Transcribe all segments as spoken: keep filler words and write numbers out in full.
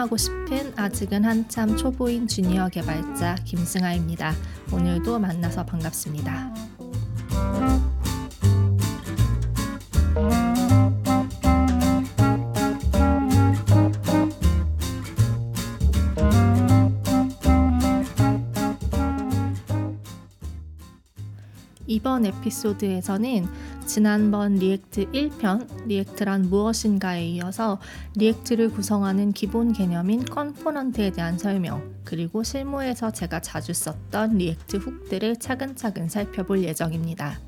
성장하고 싶은 아직은 한참 초보인 주니어 개발자 김승아입니다. 오늘도 만나서 반갑습니다. 이번 에피소드에서는 지난번 리액트 일 편, 리액트란 무엇인가에 이어서 리액트를 구성하는 기본 개념인 컴포넌트에 대한 설명, 그리고 실무에서 제가 자주 썼던 리액트 훅들을 차근차근 살펴볼 예정입니다.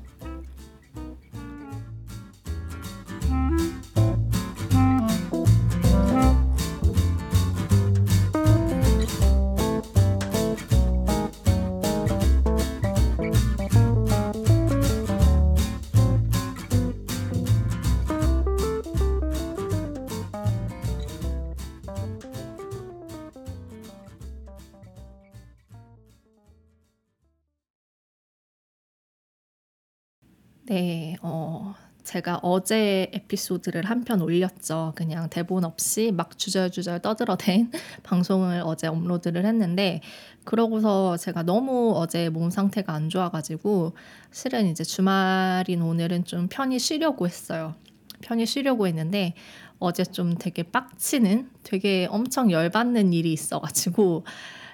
네, 어, 제가 어제 에피소드를 한 편 올렸죠. 그냥 대본 없이 막 주절주절 떠들어댄 방송을 어제 업로드를 했는데, 그러고서 제가 너무 어제 몸 상태가 안 좋아가지고 실은 이제 주말인 오늘은 좀 편히 쉬려고 했어요. 편히 쉬려고 했는데 어제 좀 되게 빡치는, 되게 엄청 열받는 일이 있어가지고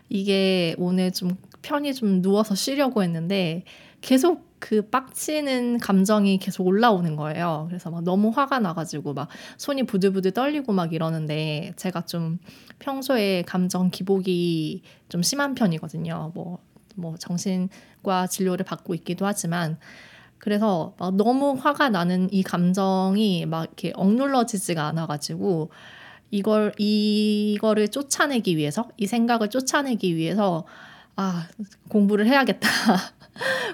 이게 오늘 좀 편히 좀 누워서 쉬려고 했는데 계속 그 빡치는 감정이 계속 올라오는 거예요. 그래서 막 너무 화가 나가지고 막 손이 부들부들 떨리고 막 이러는데, 제가 좀 평소에 감정 기복이 좀 심한 편이거든요. 뭐, 뭐 정신과 진료를 받고 있기도 하지만, 그래서 막 너무 화가 나는 이 감정이 막 이렇게 억눌러지지가 않아가지고 이걸 이거를 쫓아내기 위해서, 이 생각을 쫓아내기 위해서 아 공부를 해야겠다.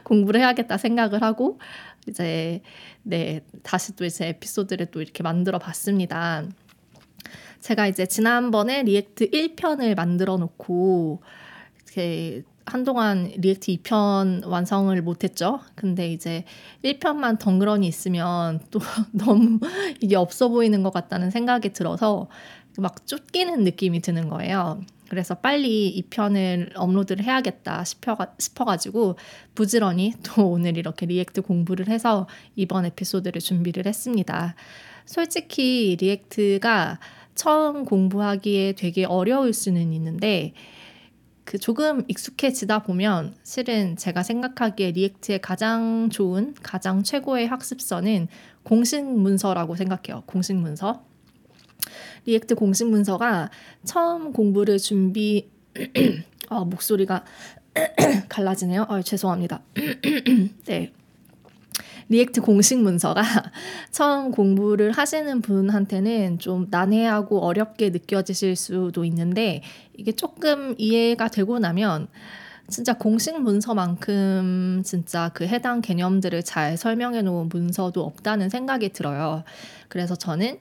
공부를 해야겠다 생각을 하고 이제 네 다시 또 이제 에피소드를 또 이렇게 만들어 봤습니다. 제가 이제 지난번에 리액트 일 편을 만들어 놓고 이렇게 한동안 리액트 이 편 완성을 못했죠. 근데 이제 일 편만 덩그러니 있으면 또 너무 이게 없어 보이는 것 같다는 생각이 들어서 막 쫓기는 느낌이 드는 거예요. 그래서 빨리 이 편을 업로드를 해야겠다 싶어가, 싶어가지고 부지런히 또 오늘 이렇게 리액트 공부를 해서 이번 에피소드를 준비를 했습니다. 솔직히 리액트가 처음 공부하기에 되게 어려울 수는 있는데, 그 조금 익숙해지다 보면 실은 제가 생각하기에 리액트의 가장 좋은, 가장 최고의 학습서는 공식 문서라고 생각해요. 공식 문서. 리액트 공식 문서가 처음 공부를 준비 아, 목소리가 갈라지네요. 아, 죄송합니다. 네. 리액트 공식 문서가 처음 공부를 하시는 분한테는 좀 난해하고 어렵게 느껴지실 수도 있는데, 이게 조금 이해가 되고 나면 진짜 공식 문서만큼 진짜 그 해당 개념들을 잘 설명해 놓은 문서도 없다는 생각이 들어요. 그래서 저는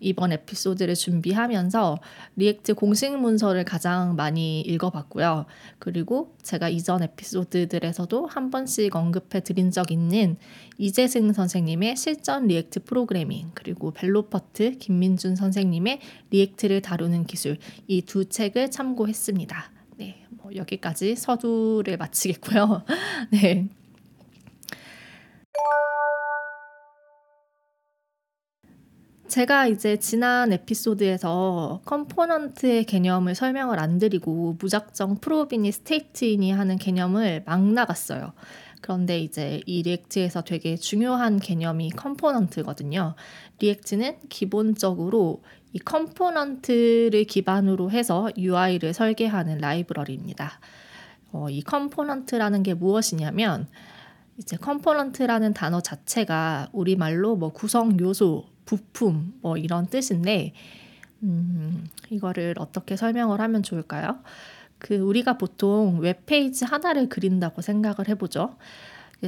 이번 에피소드를 준비하면서 리액트 공식 문서를 가장 많이 읽어봤고요. 그리고 제가 이전 에피소드들에서도 한 번씩 언급해 드린 적 있는 이재승 선생님의 실전 리액트 프로그래밍, 그리고 벨로퍼트, 김민준 선생님의 리액트를 다루는 기술, 이 두 책을 참고했습니다. 네, 뭐 여기까지 서두를 마치겠고요. 네. 제가 이제 지난 에피소드에서 컴포넌트의 개념을 설명을 안 드리고 무작정 프로비니 스테이트이니 하는 개념을 막 나갔어요. 그런데 이제 이 리액트에서 되게 중요한 개념이 컴포넌트거든요. 리액트는 기본적으로 이 컴포넌트를 기반으로 해서 유아이를 설계하는 라이브러리입니다. 어, 이 컴포넌트라는 게 무엇이냐면, 이제 컴포넌트라는 단어 자체가 우리말로 뭐 구성 요소, 부품 뭐 이런 뜻인데, 음, 이거를 어떻게 설명을 하면 좋을까요? 그 우리가 보통 웹페이지 하나를 그린다고 생각을 해보죠.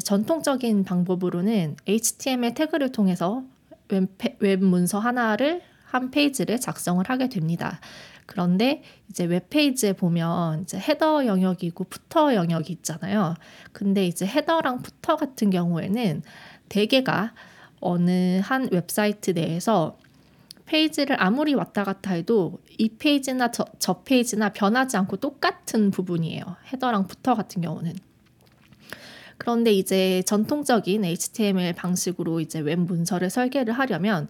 전통적인 방법으로는 에이치티엠엘 태그를 통해서 웹페, 웹 문서 하나를, 한 페이지를 작성을 하게 됩니다. 그런데 이제 웹페이지에 보면 이제 헤더 영역이고 푸터 영역이 있잖아요. 근데 이제 헤더랑 푸터 같은 경우에는 대개가 어느 한 웹사이트 내에서 페이지를 아무리 왔다 갔다 해도 이 페이지나 저, 저 페이지나 변하지 않고 똑같은 부분이에요. 헤더랑 부터 같은 경우는. 그런데 이제 전통적인 에이치티엠엘 방식으로 이제 웹 문서를 설계를 하려면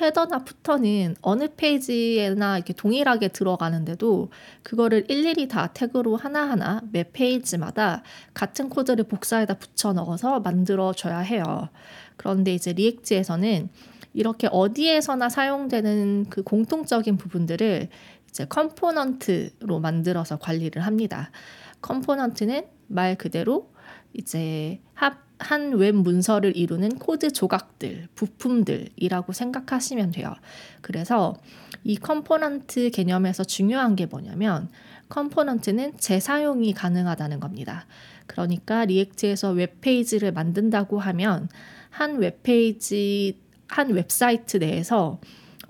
헤더나 푸터는 어느 페이지에나 이렇게 동일하게 들어가는데도 그거를 일일이 다 태그로 하나하나 매 페이지마다 같은 코드를 복사에다 붙여 넣어서 만들어줘야 해요. 그런데 이제 리액트에서는 이렇게 어디에서나 사용되는 그 공통적인 부분들을 이제 컴포넌트로 만들어서 관리를 합니다. 컴포넌트는 말 그대로 이제 한 웹 문서를 이루는 코드 조각들, 부품들이라고 생각하시면 돼요. 그래서 이 컴포넌트 개념에서 중요한 게 뭐냐면 컴포넌트는 재사용이 가능하다는 겁니다. 그러니까 리액트에서 웹페이지를 만든다고 하면 한 웹페이지, 한 웹사이트 내에서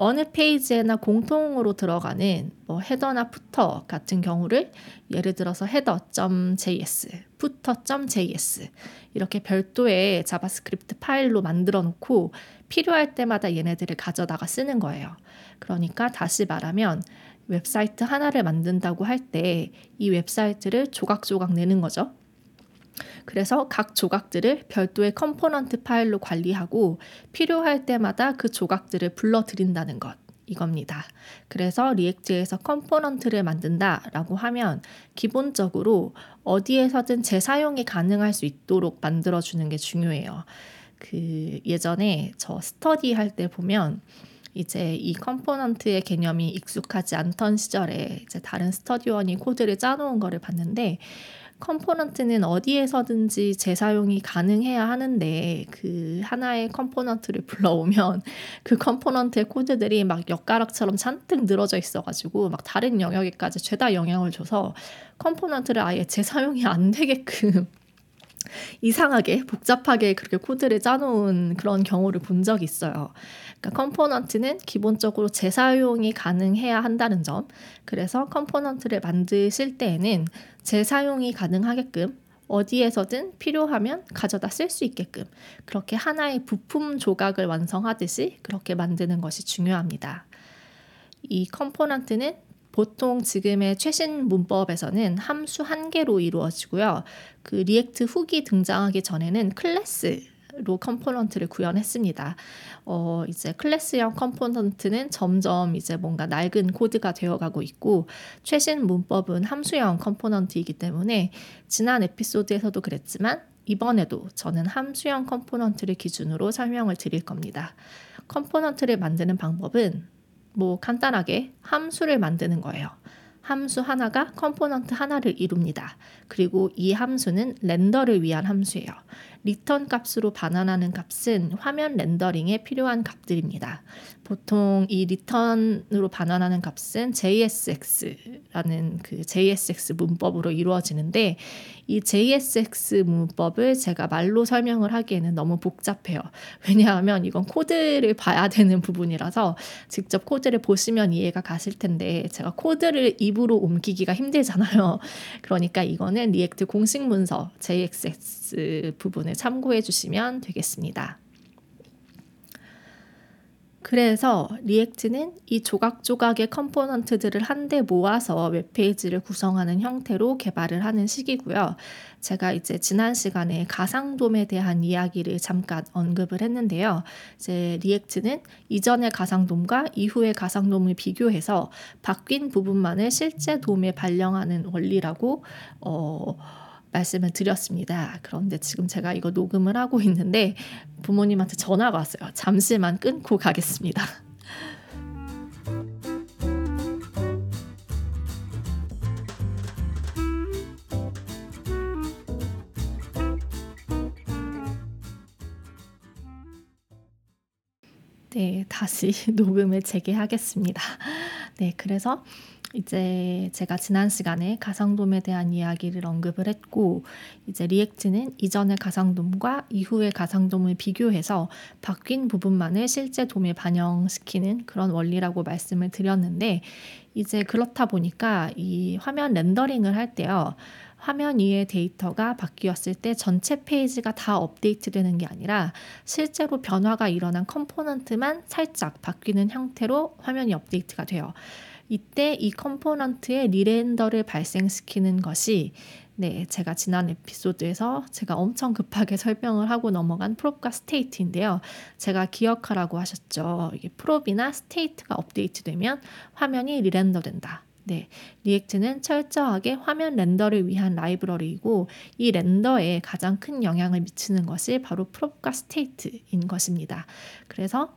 어느 페이지에나 공통으로 들어가는 뭐 헤더나 푸터 같은 경우를 예를 들어서 헤더.js, 푸터.js 이렇게 별도의 자바스크립트 파일로 만들어 놓고 필요할 때마다 얘네들을 가져다가 쓰는 거예요. 그러니까 다시 말하면 웹사이트 하나를 만든다고 할 때 이 웹사이트를 조각조각 내는 거죠. 그래서 각 조각들을 별도의 컴포넌트 파일로 관리하고 필요할 때마다 그 조각들을 불러들인다는 것, 이겁니다. 그래서 리액트에서 컴포넌트를 만든다라고 하면 기본적으로 어디에서든 재사용이 가능할 수 있도록 만들어주는 게 중요해요. 그 예전에 저 스터디 할 때 보면 이제 이 컴포넌트의 개념이 익숙하지 않던 시절에 이제 다른 스터디원이 코드를 짜놓은 거를 봤는데 컴포넌트는 어디에서든지 재사용이 가능해야 하는데 그 하나의 컴포넌트를 불러오면 그 컴포넌트의 코드들이 막 엿가락처럼 잔뜩 늘어져 있어가지고 막 다른 영역에까지 죄다 영향을 줘서 컴포넌트를 아예 재사용이 안 되게끔 이상하게 복잡하게 그렇게 코드를 짜놓은 그런 경우를 본 적이 있어요. 그러니까 컴포넌트는 기본적으로 재사용이 가능해야 한다는 점. 그래서 컴포넌트를 만드실 때에는 재사용이 가능하게끔 어디에서든 필요하면 가져다 쓸 수 있게끔 그렇게 하나의 부품 조각을 완성하듯이 그렇게 만드는 것이 중요합니다. 이 컴포넌트는 보통 지금의 최신 문법에서는 함수 한 개로 이루어지고요. 그 리액트 훅이 등장하기 전에는 클래스로 컴포넌트를 구현했습니다. 어, 이제 클래스형 컴포넌트는 점점 이제 뭔가 낡은 코드가 되어가고 있고 최신 문법은 함수형 컴포넌트이기 때문에 지난 에피소드에서도 그랬지만 이번에도 저는 함수형 컴포넌트를 기준으로 설명을 드릴 겁니다. 컴포넌트를 만드는 방법은 뭐 간단하게 함수를 만드는 거예요. 함수 하나가 컴포넌트 하나를 이룹니다. 그리고 이 함수는 렌더를 위한 함수예요. 리턴 값으로 반환하는 값은 화면 렌더링에 필요한 값들입니다. 보통 이 리턴으로 반환하는 값은 제이에스엑스라는 그 제이에스엑스 문법으로 이루어지는데 이 제이에스엑스 문법을 제가 말로 설명을 하기에는 너무 복잡해요. 왜냐하면 이건 코드를 봐야 되는 부분이라서 직접 코드를 보시면 이해가 가실 텐데 제가 코드를 입으로 옮기기가 힘들잖아요. 그러니까 이거는 리액트 공식 문서 제이에스엑스 부분 참고해 주시면 되겠습니다. 그래서 리액트는 이 조각조각의 컴포넌트들을 한데 모아서 웹페이지를 구성하는 형태로 개발을 하는 시기고요. 제가 이제 지난 시간에 가상돔에 대한 이야기를 잠깐 언급을 했는데요. 이제 리액트는 이전의 가상돔과 이후의 가상돔을 비교해서 바뀐 부분만을 실제 돔에 반영하는 원리라고 어... 말씀을 드렸습니다. 그런데 지금 제가 이거 녹음을 하고 있는데 부모님한테 전화가 왔어요. 잠시만 끊고 가겠습니다. 네, 다시 녹음을 재개하겠습니다. 네, 그래서 이제 제가 지난 시간에 가상돔에 대한 이야기를 언급을 했고 이제 리액트는 이전의 가상돔과 이후의 가상돔을 비교해서 바뀐 부분만을 실제 돔에 반영시키는 그런 원리라고 말씀을 드렸는데 이제 그렇다 보니까 이 화면 렌더링을 할 때요. 화면 위의 데이터가 바뀌었을 때 전체 페이지가 다 업데이트되는 게 아니라 실제로 변화가 일어난 컴포넌트만 살짝 바뀌는 형태로 화면이 업데이트가 돼요. 이때 이 컴포넌트의 리렌더를 발생시키는 것이 네, 제가 지난 에피소드에서 제가 엄청 급하게 설명을 하고 넘어간 프롭과 스테이트인데요. 제가 기억하라고 하셨죠. 이게 프롭이나 스테이트가 업데이트되면 화면이 리렌더된다. 네, 리액트는 철저하게 화면 렌더를 위한 라이브러리이고 이 렌더에 가장 큰 영향을 미치는 것이 바로 프롭과 스테이트인 것입니다. 그래서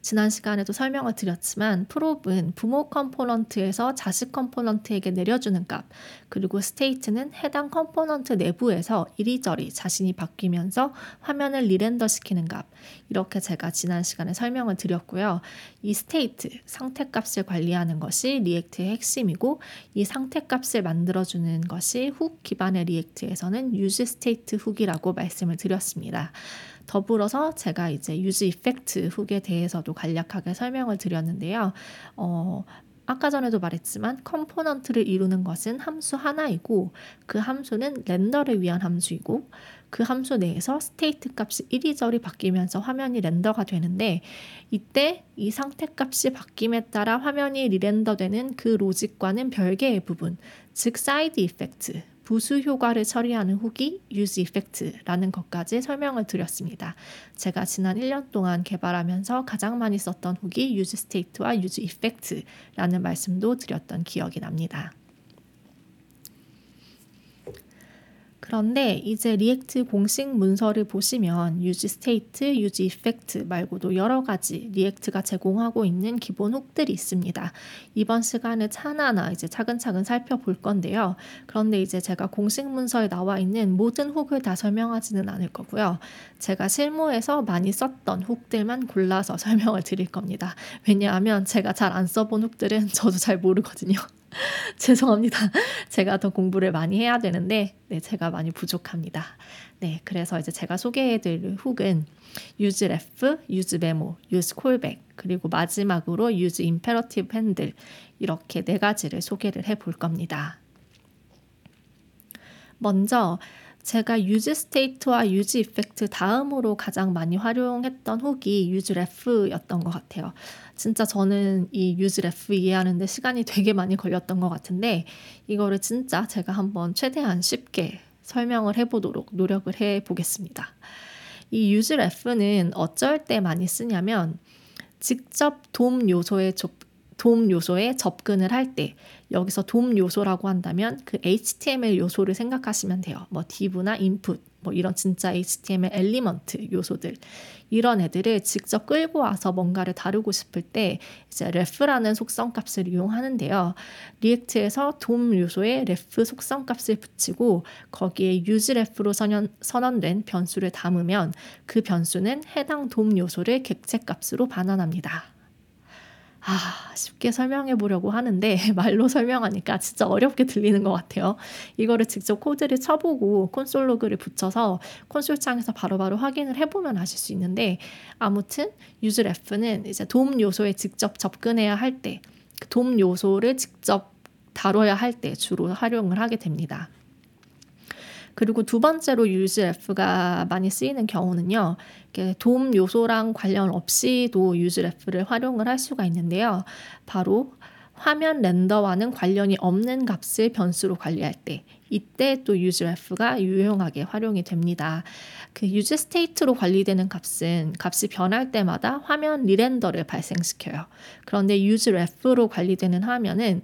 지난 시간에도 설명을 드렸지만 프롭은 부모 컴포넌트에서 자식 컴포넌트에게 내려주는 값, 그리고 스테이트는 해당 컴포넌트 내부에서 이리저리 자신이 바뀌면서 화면을 리렌더시키는 값, 이렇게 제가 지난 시간에 설명을 드렸고요. 이 스테이트, 상태값을 관리하는 것이 리액트의 핵심이고 이 상태값을 만들어주는 것이 훅 기반의 리액트에서는 유즈 스테이트 훅이라고 말씀을 드렸습니다. 더불어서 제가 이제 유즈 이펙트 훅에 대해서도 간략하게 설명을 드렸는데요. 어, 아까 전에도 말했지만 컴포넌트를 이루는 것은 함수 하나이고 그 함수는 렌더를 위한 함수이고 그 함수 내에서 스테이트 값이 이리저리 바뀌면서 화면이 렌더가 되는데 이때 이 상태 값이 바뀜에 따라 화면이 리렌더되는 그 로직과는 별개의 부분, 즉 사이드 이펙트, 부수 효과를 처리하는 훅이 유즈 이펙트라는 것까지 설명을 드렸습니다. 제가 지난 일 년 동안 개발하면서 가장 많이 썼던 훅이 유즈 스테이트와 유즈 이펙트라는 말씀도 드렸던 기억이 납니다. 그런데 이제 리액트 공식 문서를 보시면 유즈 스테이트, 유즈 이펙트 말고도 여러 가지 리액트가 제공하고 있는 기본 훅들이 있습니다. 이번 시간에 하나하나 이제 차근차근 살펴볼 건데요. 그런데 이제 제가 공식 문서에 나와 있는 모든 훅을 다 설명하지는 않을 거고요. 제가 실무에서 많이 썼던 훅들만 골라서 설명을 드릴 겁니다. 왜냐하면 제가 잘 안 써본 훅들은 저도 잘 모르거든요. 죄송합니다. 제가 더 공부를 많이 해야 되는데 네, 제가 많이 부족합니다. 네, 그래서 이제 제가 소개해드릴 훅은 use ref, use memo, use callback, 그리고 마지막으로 use imperative handle 이렇게 네 가지를 소개를 해볼 겁니다. 먼저 제가 use state와 use effect 다음으로 가장 많이 활용했던 훅이 use ref였던 것 같아요. 진짜 저는 이 use ref 이해하는데 시간이 되게 많이 걸렸던 것 같은데 이거를 진짜 제가 한번 최대한 쉽게 설명을 해보도록 노력을 해보겠습니다. 이 use ref는 어쩔 때 많이 쓰냐면 직접 돔 요소에 좁 돔 요소에 접근을 할 때, 여기서 돔 요소라고 한다면 그 에이치티엠엘 요소를 생각하시면 돼요. 뭐 div나 input, 뭐 이런 진짜 에이치티엠엘 엘리먼트 요소들, 이런 애들을 직접 끌고 와서 뭔가를 다루고 싶을 때 이제 ref라는 속성값을 이용하는데요. 리액트에서 돔 요소에 ref 속성값을 붙이고 거기에 use ref로 선언, 선언된 변수를 담으면 그 변수는 해당 돔 요소를 객체값으로 반환합니다. 아, 쉽게 설명해 보려고 하는데 말로 설명하니까 진짜 어렵게 들리는 것 같아요. 이거를 직접 코드를 쳐보고 콘솔 로그를 붙여서 콘솔 창에서 바로바로 확인을 해보면 아실 수 있는데 아무튼 use ref는 이제 돔 요소에 직접 접근해야 할 때, 그 돔 요소를 직접 다뤄야 할 때 주로 활용을 하게 됩니다. 그리고 두 번째로 use ref가 많이 쓰이는 경우는요. 이렇게 돔 요소랑 관련 없이도 use ref를 활용을 할 수가 있는데요. 바로 화면 렌더와는 관련이 없는 값을 변수로 관리할 때, 이때 또 use ref가 유용하게 활용이 됩니다. 그 use state로 관리되는 값은 값이 변할 때마다 화면 리렌더를 발생시켜요. 그런데 use ref로 관리되는 화면은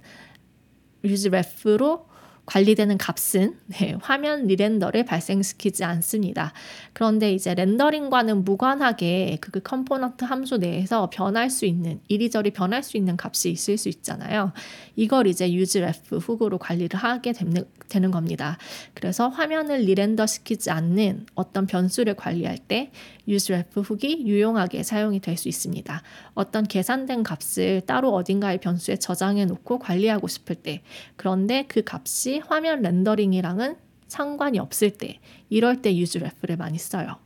use ref로 관리되는 값은 네, 화면 리렌더를 발생시키지 않습니다. 그런데 이제 렌더링과는 무관하게 그 컴포넌트 함수 내에서 변할 수 있는, 이리저리 변할 수 있는 값이 있을 수 있잖아요. 이걸 이제 use ref 훅으로 관리를 하게 되는, 되는 겁니다. 그래서 화면을 리렌더시키지 않는 어떤 변수를 관리할 때 use ref 훅이 유용하게 사용이 될 수 있습니다. 어떤 계산된 값을 따로 어딘가의 변수에 저장해 놓고 관리하고 싶을 때, 그런데 그 값이 화면 렌더링이랑은 상관이 없을 때, 이럴 때 use ref를 많이 써요.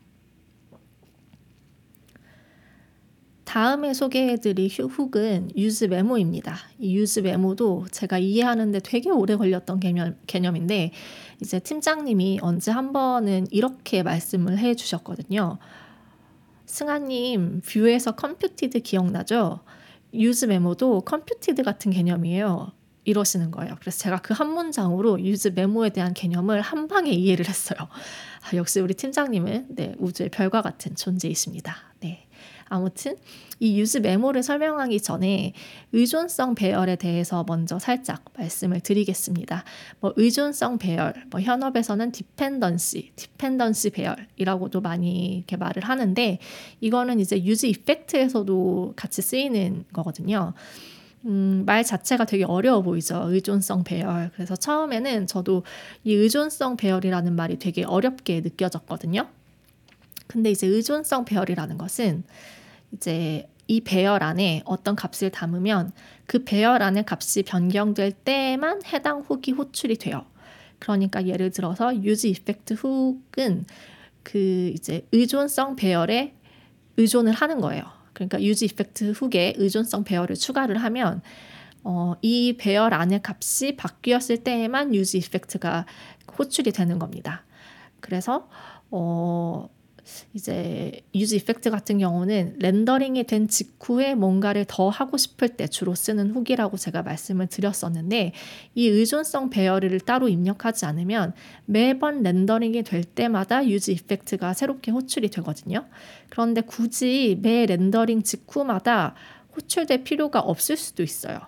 다음에 소개해드릴 훅은 유즈 메모입니다. 이 유즈 메모도 제가 이해하는데 되게 오래 걸렸던 개념, 개념인데 이제 팀장님이 언제 한 번은 이렇게 말씀을 해주셨거든요. 승아님, 뷰에서 컴퓨티드 기억나죠? 유즈 메모도 컴퓨티드 같은 개념이에요. 이러시는 거예요. 그래서 제가 그 한 문장으로 유즈 메모에 대한 개념을 한 방에 이해를 했어요. 아, 역시 우리 팀장님은 네, 우주의 별과 같은 존재이십니다. 네. 아무튼 이 유즈 메모를 설명하기 전에 의존성 배열에 대해서 먼저 살짝 말씀을 드리겠습니다. 뭐 의존성 배열, 뭐 현업에서는 디펜던시, 디펜던시 배열이라고도 많이 이렇게 말을 하는데 이거는 이제 유즈 이펙트에서도 같이 쓰이는 거거든요. 음, 말 자체가 되게 어려워 보이죠. 의존성 배열. 그래서 처음에는 저도 이 의존성 배열이라는 말이 되게 어렵게 느껴졌거든요. 근데 이제 의존성 배열이라는 것은 이제 이 배열 안에 어떤 값을 담으면 그 배열 안에 값이 변경될 때만 해당 훅이 호출이 돼요. 그러니까 예를 들어서 유즈 이펙트 훅은 그 이제 의존성 배열에 의존을 하는 거예요. 그러니까 유즈 이펙트 훅에 의존성 배열을 추가를 하면 어, 이 배열 안의 값이 바뀌었을 때에만 유즈 이펙트가 호출이 되는 겁니다. 그래서 어, 이제 유즈 이펙트 같은 경우는 렌더링이 된 직후에 뭔가를 더 하고 싶을 때 주로 쓰는 훅이라고 제가 말씀을 드렸었는데 이 의존성 배열을 따로 입력하지 않으면 매번 렌더링이 될 때마다 유즈 이펙트가 새롭게 호출이 되거든요. 그런데 굳이 매 렌더링 직후마다 호출될 필요가 없을 수도 있어요.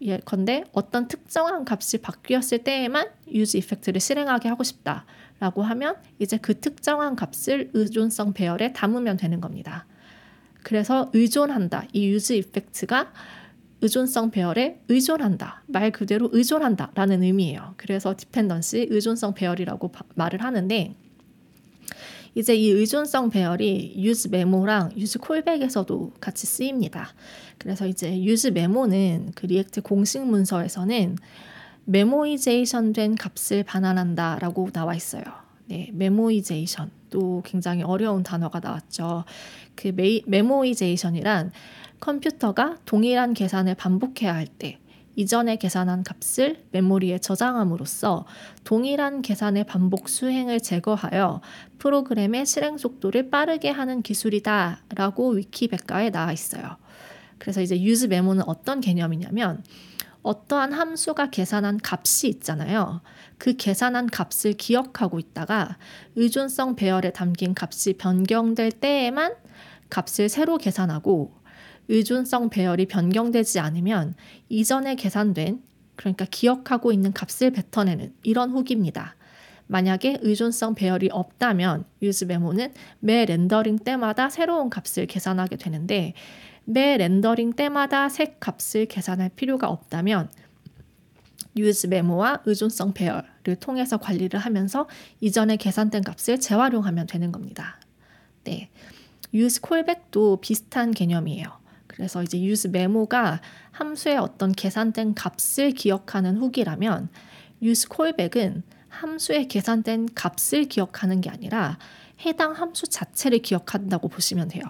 예컨대 어떤 특정한 값이 바뀌었을 때에만 유즈 이펙트를 실행하게 하고 싶다 라고 하면 이제 그 특정한 값을 의존성 배열에 담으면 되는 겁니다. 그래서 의존한다. 이 유즈 이펙트가 의존성 배열에 의존한다. 말 그대로 의존한다 라는 의미예요. 그래서 디펜던시, 의존성 배열이라고 바, 말을 하는데 이제 이 의존성 배열이 유즈 메모랑 유즈 콜백에서도 같이 쓰입니다. 그래서 이제 유즈 메모는 그 리액트 공식 문서에서는 메모이제이션 된 값을 반환한다 라고 나와 있어요. 네, 메모이제이션 또 굉장히 어려운 단어가 나왔죠. 그 메이, 메모이제이션이란 컴퓨터가 동일한 계산을 반복해야 할 때 이전에 계산한 값을 메모리에 저장함으로써 동일한 계산의 반복 수행을 제거하여 프로그램의 실행 속도를 빠르게 하는 기술이다 라고 위키백과에 나와 있어요. 그래서 이제 유즈 메모는 어떤 개념이냐면 어떠한 함수가 계산한 값이 있잖아요. 그 계산한 값을 기억하고 있다가 의존성 배열에 담긴 값이 변경될 때에만 값을 새로 계산하고 의존성 배열이 변경되지 않으면 이전에 계산된, 그러니까 기억하고 있는 값을 뱉어내는 이런 훅입니다. 만약에 의존성 배열이 없다면 유즈 메모는 매 렌더링 때마다 새로운 값을 계산하게 되는데 매 렌더링 때마다 새 값을 계산할 필요가 없다면 유즈 메모와 의존성 배열을 통해서 관리를 하면서 이전에 계산된 값을 재활용하면 되는 겁니다. 네, 유즈 콜백도 비슷한 개념이에요. 그래서 이제 유즈 메모가 함수의 어떤 계산된 값을 기억하는 훅이라면 유즈 콜백은 함수에 계산된 값을 기억하는 게 아니라 해당 함수 자체를 기억한다고 보시면 돼요.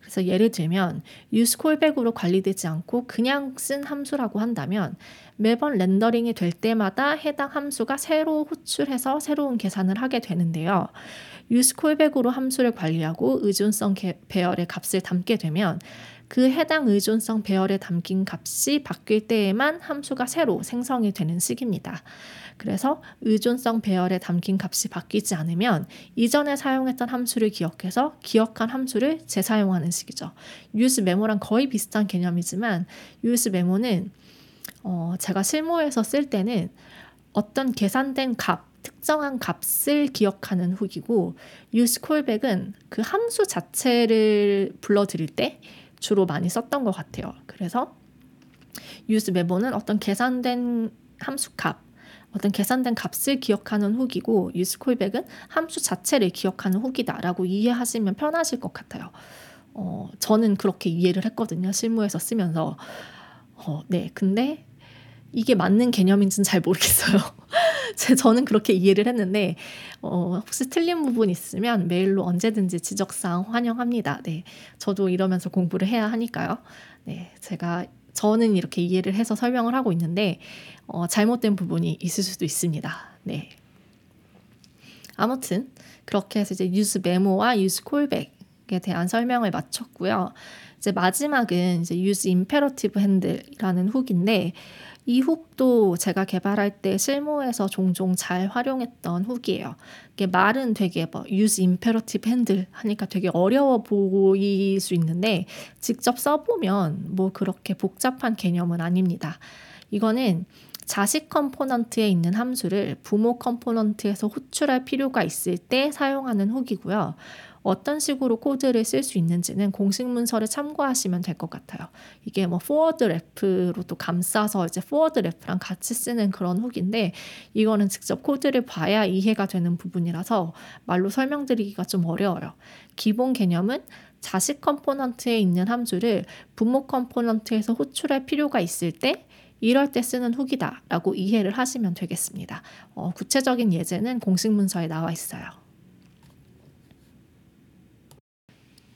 그래서 예를 들면 유즈 콜백으로 관리되지 않고 그냥 쓴 함수라고 한다면 매번 렌더링이 될 때마다 해당 함수가 새로 호출해서 새로운 계산을 하게 되는데요. 유즈 콜백으로 함수를 관리하고 의존성 배열의 값을 담게 되면 그 해당 의존성 배열에 담긴 값이 바뀔 때에만 함수가 새로 생성이 되는 식입니다. 그래서 의존성 배열에 담긴 값이 바뀌지 않으면 이전에 사용했던 함수를 기억해서 기억한 함수를 재사용하는 식이죠. 유즈 메모랑 거의 비슷한 개념이지만 유즈 메모는 어, 제가 실무에서 쓸 때는 어떤 계산된 값, 특정한 값을 기억하는 훅이고 유즈 콜백은 그 함수 자체를 불러드릴 때 주로 많이 썼던 것 같아요. 그래서 유즈 메모는 어떤 계산된 함수 값, 어떤 계산된 값을 기억하는 훅이고 유즈 콜백은 함수 자체를 기억하는 훅이다라고 이해하시면 편하실 것 같아요. 어, 저는 그렇게 이해를 했거든요. 실무에서 쓰면서. 어, 네, 근데 이게 맞는 개념인지는 잘 모르겠어요. 저는 그렇게 이해를 했는데 어, 혹시 틀린 부분 있으면 메일로 언제든지 지적사항 환영합니다. 네, 저도 이러면서 공부를 해야 하니까요. 네, 제가 저는 이렇게 이해를 해서 설명을 하고 있는데 어, 잘못된 부분이 있을 수도 있습니다. 네. 아무튼 그렇게 해서 이제 유즈 메모와 유즈 콜백에 대한 설명을 마쳤고요. 이제 마지막은 이제 유즈 임페러티브 핸들이라는 훅인데 이 훅도 제가 개발할 때 실무에서 종종 잘 활용했던 훅이에요. 이게 말은 되게 뭐 use imperative handle 하니까 되게 어려워 보일 수 있는데 직접 써보면 뭐 그렇게 복잡한 개념은 아닙니다. 이거는 자식 컴포넌트에 있는 함수를 부모 컴포넌트에서 호출할 필요가 있을 때 사용하는 훅이고요. 어떤 식으로 코드를 쓸 수 있는지는 공식 문서를 참고하시면 될 것 같아요. 이게 뭐 포워드 랩으로 또 감싸서 이제 포워드 랩이랑 같이 쓰는 그런 훅인데 이거는 직접 코드를 봐야 이해가 되는 부분이라서 말로 설명드리기가 좀 어려워요. 기본 개념은 자식 컴포넌트에 있는 함수를 부모 컴포넌트에서 호출할 필요가 있을 때 이럴 때 쓰는 훅이다라고 이해를 하시면 되겠습니다. 어, 구체적인 예제는 공식 문서에 나와 있어요.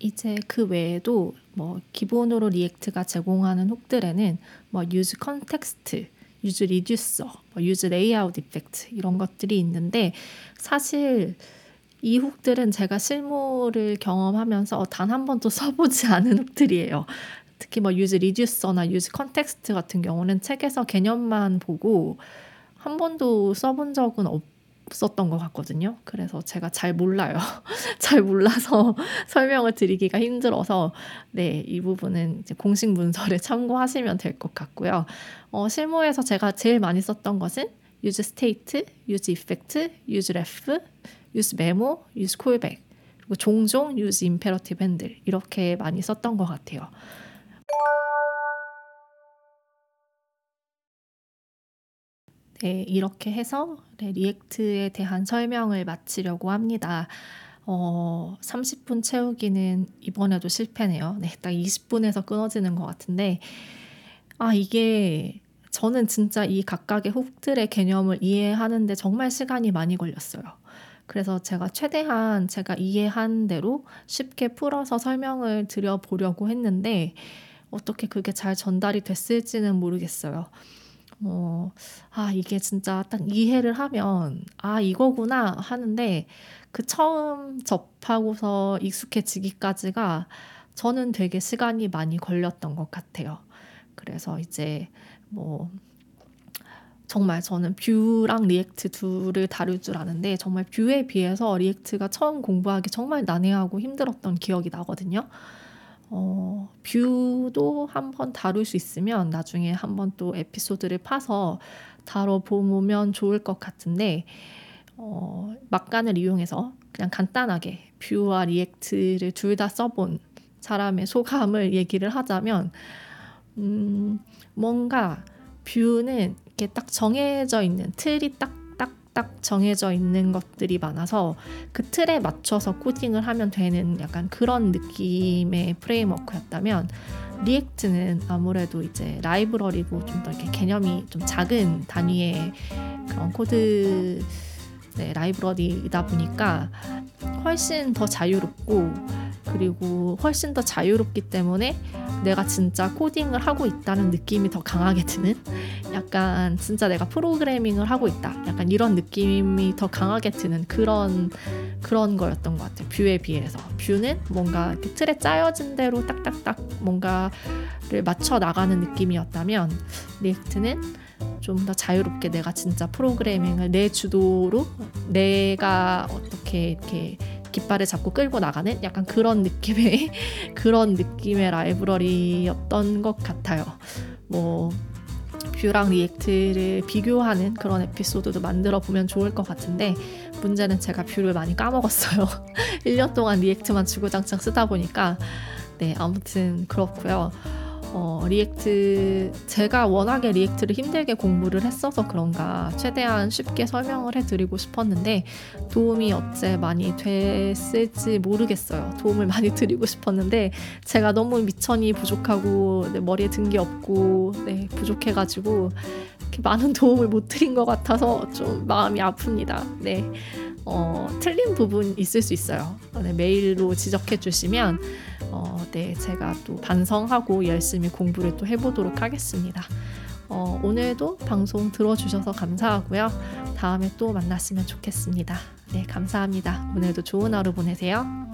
이제 그 외에도 뭐 기본으로 리액트가 제공하는 훅들에는 뭐 use context, use reducer, 뭐 use layout effect 이런 것들이 있는데 사실 이 훅들은 제가 실무를 경험하면서 단 한 번도 써보지 않은 훅들이에요. 특히 뭐 use reducer나 use context 같은 경우는 책에서 개념만 보고 한 번도 써본 적은 없었던 것 같거든요. 그래서 제가 잘 몰라요. 잘 몰라서 설명을 드리기가 힘들어서 네, 이 부분은 이제 공식 문서를 참고하시면 될 것 같고요. 어, 실무에서 제가 제일 많이 썼던 것은 use state, use effect, use ref, use memo, use callback 그리고 종종 use imperative handle 이렇게 많이 썼던 것 같아요. 네, 이렇게 해서 네, 리액트에 대한 설명을 마치려고 합니다. 어, 삼십 분 채우기는 이번에도 실패네요. 네, 딱 이십 분에서 끊어지는 것 같은데 아 이게 저는 진짜 이 각각의 훅들의 개념을 이해하는데 정말 시간이 많이 걸렸어요. 그래서 제가 최대한 제가 이해한 대로 쉽게 풀어서 설명을 드려보려고 했는데 어떻게 그게 잘 전달이 됐을지는 모르겠어요. 어, 아 이게 진짜 딱 이해를 하면 아 이거구나 하는데 그 처음 접하고서 익숙해지기까지가 저는 되게 시간이 많이 걸렸던 것 같아요. 그래서 이제 뭐 정말 저는 뷰랑 리액트 둘을 다룰 줄 아는데 정말 뷰에 비해서 리액트가 처음 공부하기 정말 난해하고 힘들었던 기억이 나거든요. 어, 뷰도 한번 다룰 수 있으면 나중에 한번 또 에피소드를 파서 다뤄보면 좋을 것 같은데 어, 막간을 이용해서 그냥 간단하게 뷰와 리액트를 둘 다 써본 사람의 소감을 얘기를 하자면 음, 뭔가 뷰는 이렇게 딱 정해져 있는 틀이 딱 딱 정해져 있는 것들이 많아서 그 틀에 맞춰서 코딩을 하면 되는 약간 그런 느낌의 프레임워크였다면 리액트는 아무래도 이제 라이브러리고 좀 더 이렇게 개념이 좀 작은 단위의 그런 코드 네, 라이브러리이다 보니까 훨씬 더 자유롭고 그리고 훨씬 더 자유롭기 때문에 내가 진짜 코딩을 하고 있다는 느낌이 더 강하게 드는 약간 진짜 내가 프로그래밍을 하고 있다 약간 이런 느낌이 더 강하게 드는 그런 그런 거였던 것 같아요. 뷰에 비해서 뷰는 뭔가 이렇게 틀에 짜여진 대로 딱딱딱 뭔가를 맞춰 나가는 느낌이었다면 리액트는 좀 더 자유롭게 내가 진짜 프로그래밍을 내 주도로 내가 어떻게 이렇게 깃발을 잡고 끌고 나가는 약간 그런 느낌의 그런 느낌의 라이브러리였던 것 같아요. 뭐 뷰랑 리액트를 비교하는 그런 에피소드도 만들어 보면 좋을 것 같은데 문제는 제가 뷰를 많이 까먹었어요. 일 년 동안 리액트만 주구장창 쓰다 보니까 네 아무튼 그렇고요. 어, 리액트 제가 워낙에 리액트를 힘들게 공부를 했어서 그런가 최대한 쉽게 설명을 해드리고 싶었는데 도움이 어째 많이 됐을지 모르겠어요. 도움을 많이 드리고 싶었는데 제가 너무 미천이 부족하고 네, 머리에 든 게 없고 네, 부족해가지고 그렇게 많은 도움을 못 드린 것 같아서 좀 마음이 아픕니다. 네, 어, 틀린 부분 있을 수 있어요. 네, 메일로 지적해 주시면 어, 네, 제가 또 반성하고 열심히 공부를 또 해보도록 하겠습니다. 어, 오늘도 방송 들어주셔서 감사하고요. 다음에 또 만났으면 좋겠습니다. 네, 감사합니다. 오늘도 좋은 하루 보내세요.